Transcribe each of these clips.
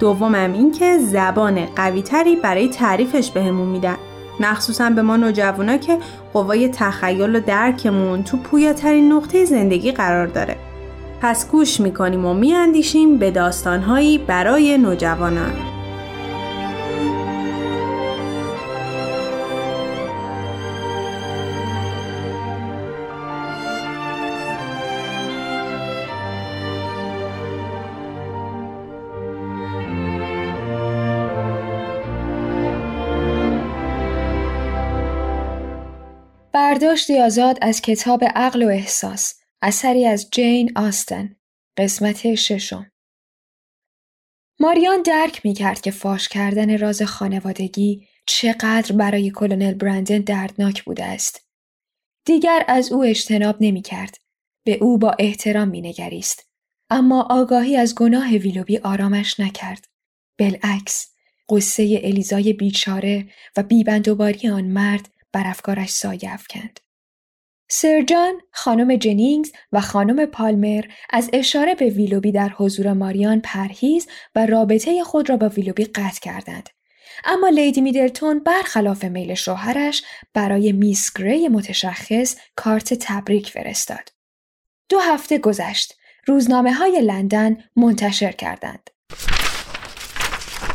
دومم این که زبان قویتری برای تعریفش بهمون میدن. مخصوصا به ما نوجوانا که قوای تخیل و درکمون تو پویاترین نقطه زندگی قرار داره. پس گوش میکنیم و میاندیشیم به داستانهایی برای نوجوانان. برداشتی آزاد از کتاب عقل و احساس، اثری از جین آستن، قسمت ششم. ماریان درک می‌کرد که فاش کردن راز خانوادگی چقدر برای کلونل براندن دردناک بوده است. دیگر از او اجتناب نمی‌کرد، به او با احترام می‌نگریست، اما آگاهی از گناه ویلوبی آرامش نکرد. بالعکس، قصه الیزای بیچاره و بی‌بندوباری آن مرد بر افکارش سایه افکند. سر جان، خانم جنینگز و خانم پالمر از اشاره به ویلوبی در حضور ماریان پرهیز و رابطه خود را با ویلوبی قطع کردند. اما لیدی میدلتون برخلاف میل شوهرش برای میس گری متشخص کارت تبریک فرستاد. 2 هفته گذشت. روزنامه‌های لندن منتشر کردند.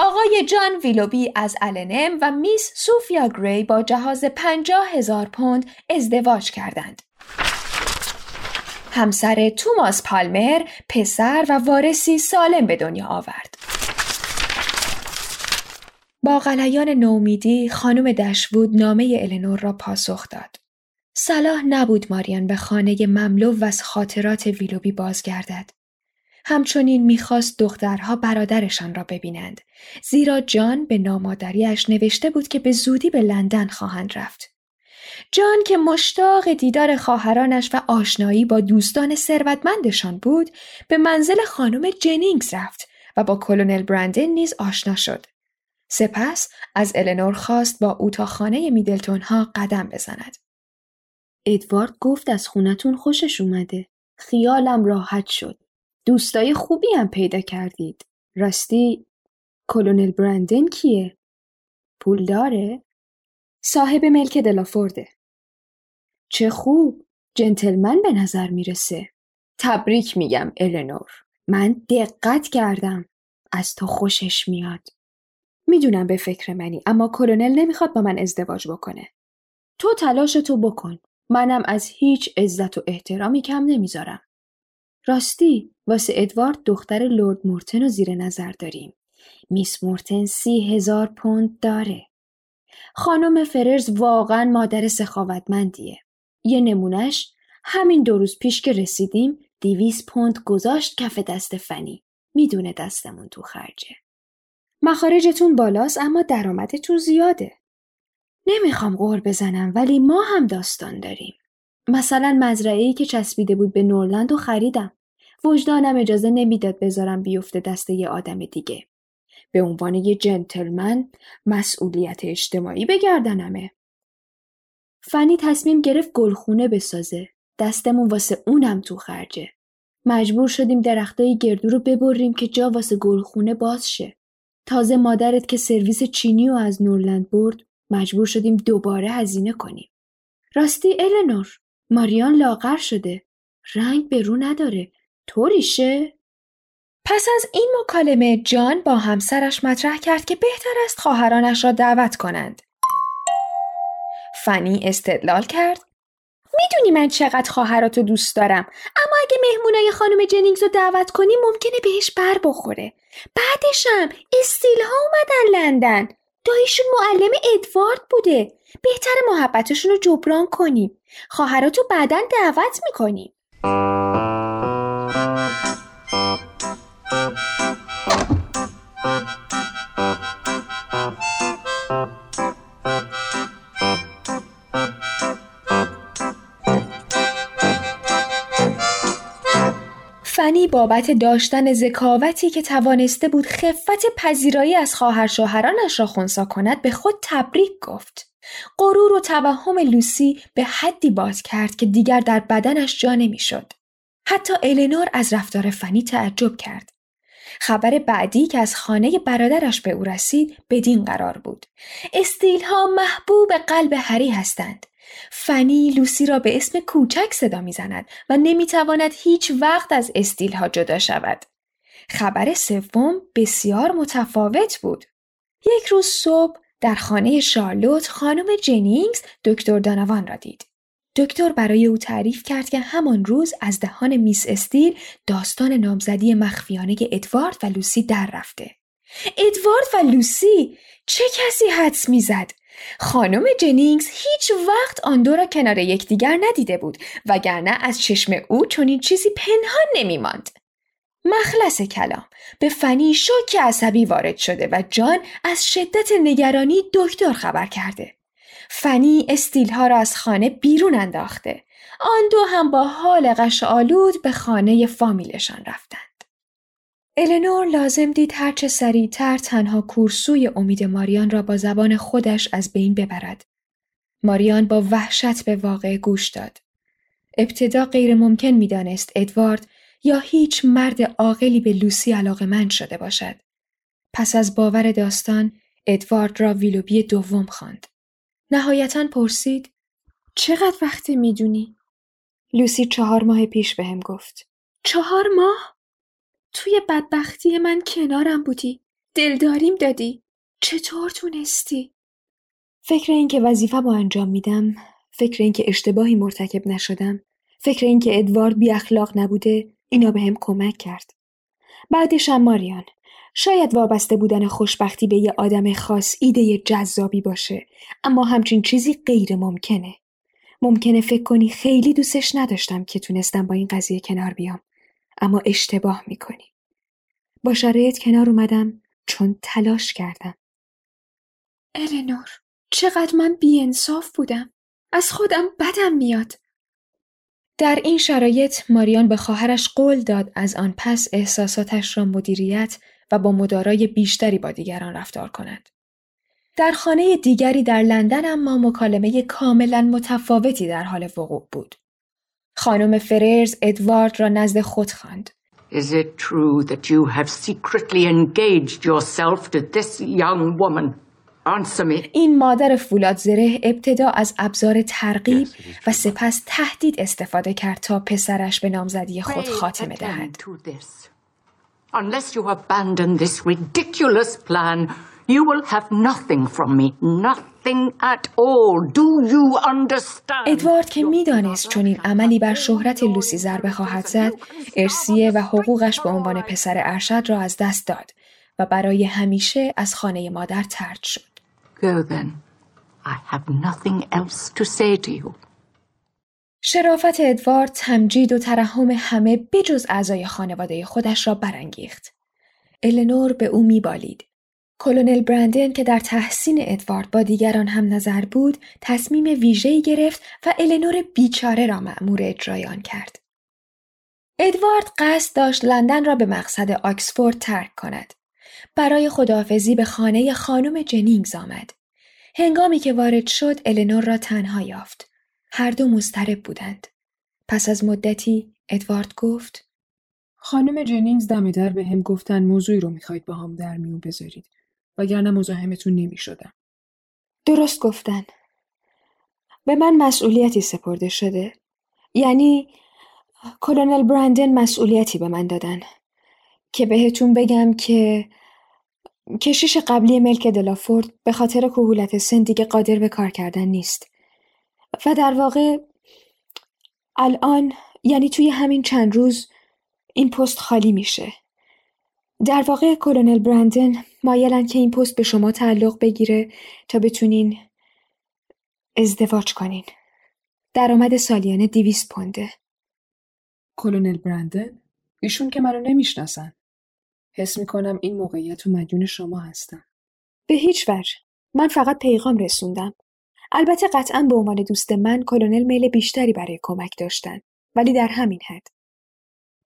آقای جان ویلوبی از النم و میس سوفیا گری با جهاز 50,000 پوند ازدواج کردند. همسر توماس پالمر پسر و وارثی سالم به دنیا آورد. با غلیان نومیدی خانم دشوود نامه النور را پاسخ داد. صلاح نبود ماریان به خانه مملو و از خاطرات ویلوبی بازگردد. همچنین میخواست دخترها برادرشان را ببینند، زیرا جان به نامادریش نوشته بود که به زودی به لندن خواهند رفت. جان که مشتاق دیدار خواهرانش و آشنایی با دوستان ثروتمندشان بود، به منزل خانم جنینگز رفت و با کلونل براندن نیز آشنا شد. سپس از النور خواست با او تا خانه میدلتون ها قدم بزند. ادوارد گفت از خونتون خوشش اومده. خیالم راحت شد. دوستای خوبی هم پیدا کردید. راستی کلونل براندن کیه؟ پول داره؟ صاحب ملک دلافورده. چه خوب، جنتلمن به نظر میرسه. تبریک میگم النور. من دقت کردم. از تو خوشش میاد. میدونم به فکر منی، اما کلونل نمیخواد با من ازدواج بکنه. تو تلاشتو بکن. منم از هیچ عزت و احترامی کم نمیذارم. راستی واسه ادوارد دختر لورد مورتن رو زیر نظر داریم. میس مورتن 30,000 پوند داره. خانم فررز واقعا مادر سخاوتمندیه. یه نمونش همین 2 روز پیش که رسیدیم 200 پوند گذاشت کف دست فنی. میدونه دستمون تو خرجه. مخارجتون بالاست اما درآمدتون زیاده. نمیخوام غر بزنم ولی ما هم داستان داریم. مثلا مزرعه‌ای که چسبیده بود به نورلند رو خریدم. وجدانم اجازه نمیداد بذارم بیفته دست یه آدم دیگه. به عنوان یه جنتلمن مسئولیت اجتماعی به گردنمه. فنی تصمیم گرفت گلخونه بسازه. دستمون واسه اونم تو خرجه. مجبور شدیم درختای گردو رو ببریم که جا واسه گلخونه باز شه. تازه مادرت که سرویس چینی رو از نورلند برد، مجبور شدیم دوباره هزینه کنیم. راستی النور، ماریان لاغر شده. رنگ به رو نداره. طوریشه؟ پس از این مکالمه جان با همسرش مطرح کرد که بهتر است خواهرانش را دعوت کنند. فنی استدلال کرد. میدونی من چقدر خواهراتو دوست دارم، اما اگه مهمونای خانم جنینگز رو دعوت کنی ممکنه بهش بر بخوره. بعدش هم استیل ها اومدن لندن. دایشون معلم ادوارد بوده. بهتر محبتشون رو جبران کنیم. خواهراتو بعداً دعوت میکنیم. ویلوبی بابت داشتن ذکاوتی که توانسته بود خفت پذیرایی از خواهر شوهرانش را خنثی کند به خود تبریک گفت. غرور و توهم لوسی به حدی باز کرد که دیگر در بدنش جا نمی‌شد. حتی النور از رفتار فنی تعجب کرد. خبر بعدی که از خانه برادرش به او رسید بدین قرار بود: استیل‌ها محبوب قلب هری هستند. فنی لوسی را به اسم کوچک صدا می‌زند و نمی‌تواند هیچ وقت از استیل‌ها جدا شود. خبر سوم بسیار متفاوت بود. یک روز صبح در خانه شارلوت خانم جنینگز دکتر دانوان را دید. دکتر برای او تعریف کرد که همان روز از دهان میس استیل داستان نامزدی مخفیانه ادوارد و لوسی در رفته. ادوارد و لوسی؟ چه کسی حدس می‌زد؟ خانم جنینگز هیچ وقت آن دو را کنار یکدیگر ندیده بود وگرنه از چشم او چنین چیزی پنهان نمی‌ماند. مخلص کلام به فنی شوک عصبی وارد شده و جان از شدت نگرانی دکتر خبر کرده. فنی استیل‌ها را از خانه بیرون انداخته. آن دو هم با حال غش‌آلود به خانه فامیلشان رفتند. النور لازم دید هرچه سریع‌تر تنها کورسوی امید ماریان را با زبان خودش از بین ببرد. ماریان با وحشت به واقعه گوش داد. ابتدا غیر ممکن می‌دانست ادوارد یا هیچ مرد عاقلی به لوسی علاقه‌مند شده باشد. پس از باور داستان ادوارد را ویلوبی دوم خواند. نهایتاً پرسید: چقدر وقت میدونی؟ لوسی 4 ماه پیش بهم گفت. 4 ماه؟ توی بدبختی من کنارم بودی، دلداریم دادی، چطور تونستی؟ فکر این که وظیفه با انجام میدم، فکر این که اشتباهی مرتکب نشدم، فکر این که ادوارد بی اخلاق نبوده، اینا به هم کمک کرد. بعدش هم ماریان، شاید وابسته بودن خوشبختی به یه آدم خاص ایده جذابی باشه، اما همچین چیزی غیر ممکنه. ممکنه فکر کنی خیلی دوستش نداشتم که تونستم با این قضیه کنار بیام، اما اشتباه میکنی. با شرایط کنار اومدم چون تلاش کردم. النور، چقدر من بی‌انصاف بودم. از خودم بدم میاد. در این شرایط ماریان به خواهرش قول داد از آن پس احساساتش را مدیریت و با مدارای بیشتری با دیگران رفتار کند. در خانه دیگری در لندن اما مکالمه کاملا متفاوتی در حال وقوع بود. خانم فررز ادوارد را نزد خود خواند. Is it true that you have secretly engaged yourself to this young woman? Answer me. این مادر فولاد زره ابتدا از ابزار ترغیب و سپس تهدید استفاده کرد تا پسرش به نامزدی خود خاتمه دهد. Unless you abandon this ridiculous plan, you will have nothing from me, nothing at all. Do you understand? ادوارد که می‌دانست چون این عملی بر شهرت لوسی ضربه خواهد زد، ارثیه و حقوقش به عنوان پسر ارشد را از دست داد و برای همیشه از خانه مادر طرد شد. Go then. I have nothing else to say to you. شرافت ادوارد تمجید و ترحم همه بجز اعضای خانواده خودش را برانگیخت. النور به او میبالید. کلونل براندن که در تحسین ادوارد با دیگران هم نظر بود، تصمیم ویژه‌ای گرفت و النور بیچاره را مأمور اجرای آن کرد. ادوارد قصد داشت لندن را به مقصد آکسفورد ترک کند. برای خداحافظی به خانه خانم جنینگز آمد. هنگامی که وارد شد، النور را تنها یافت. هر دو مضطرب بودند. پس از مدتی ادوارد گفت: خانم جنینگز دم در به هم گفتن موضوعی رو میخواید با هم در میون بذارید وگرنه مزاحمتون نمیشدم. درست گفتن. به من مسئولیتی سپرده شده. یعنی کلونل براندن مسئولیتی به من دادن که بهتون بگم که کشیش قبلی ملک دلافورد به خاطر کهولت سن دیگه قادر به کار کردن نیست. و در واقع الان یعنی توی همین چند روز این پست خالی میشه. در واقع کلونل براندن مایلن که این پست به شما تعلق بگیره تا بتونین ازدواج کنین. درآمد سالیانه 200 پونده. کلونل براندن؟ ایشون که منو نمیشناسن. حس میکنم این موقعیت و مدیون شما هستم. به هیچ وجه. من فقط پیغام رسوندم. البته قطعاً به عنوان دوست من کلونل میل بیشتری برای کمک داشتن، ولی در همین حد.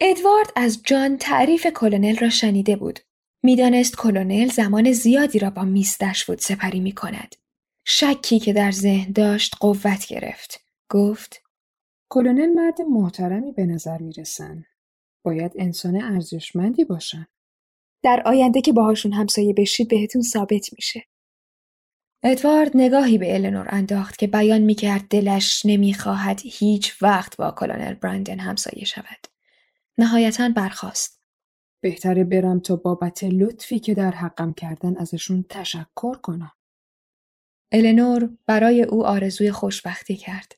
ادوارد از جان تعریف کلونل را شنیده بود. میدانست کلونل زمان زیادی را با میس دشوود سپری می کند. شکی که در ذهن داشت قوت گرفت. گفت کلونل مرد محترمی به نظر می رسن. باید انسان ارزشمندی باشن. در آینده که باهاشون همسایه بشید بهتون ثابت میشه. ادوارد نگاهی به النور انداخت که بیان میکرد دلش نمیخواهد هیچ وقت با کلونل براندن همسایه شود. نهایتاً برخاست. بهتره برم تا بابت لطفی که در حقم کردن ازشون تشکر کنم. النور برای او آرزوی خوشبختی کرد.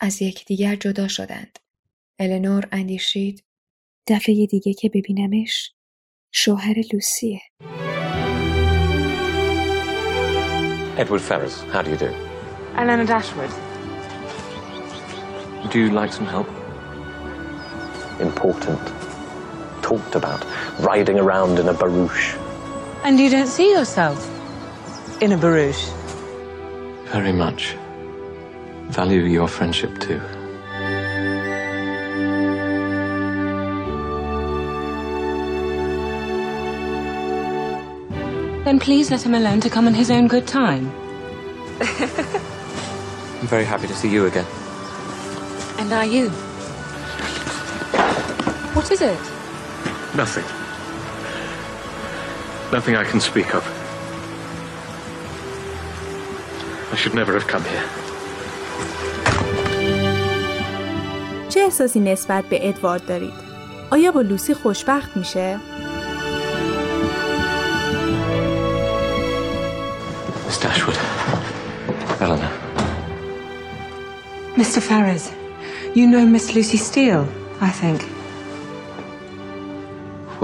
از یکدیگر جدا شدند. النور اندیشید دفعه دیگه که ببینمش شوهر لوسیه. Edward Ferris, how do you do? Elena Dashwood. Do you like some help? Important. Talked about. Riding around in a barouche. And you don't see yourself in a barouche? Very much. Value your friendship too. Then please let him alone to come in his own good time. I'm very happy to see you again. And are you? What is it? Nothing. Nothing I can speak of. I should never have come here. چه احساسی نسبت به ادوارد دارید؟ آیا با لوسی خوشبخت میشه؟ Miss Dashwood, Eleanor. Mr. Ferris, you know Miss Lucy Steele, I think.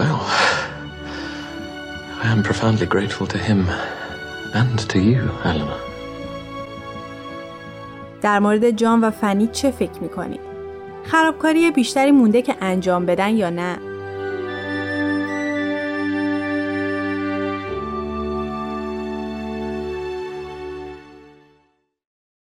Well, I am profoundly grateful to him and to you, Eleanor. در مورد جان و فنی چه فکر می‌کنید؟ خرابکاری بیشتری مونده که انجام بدن یا نه؟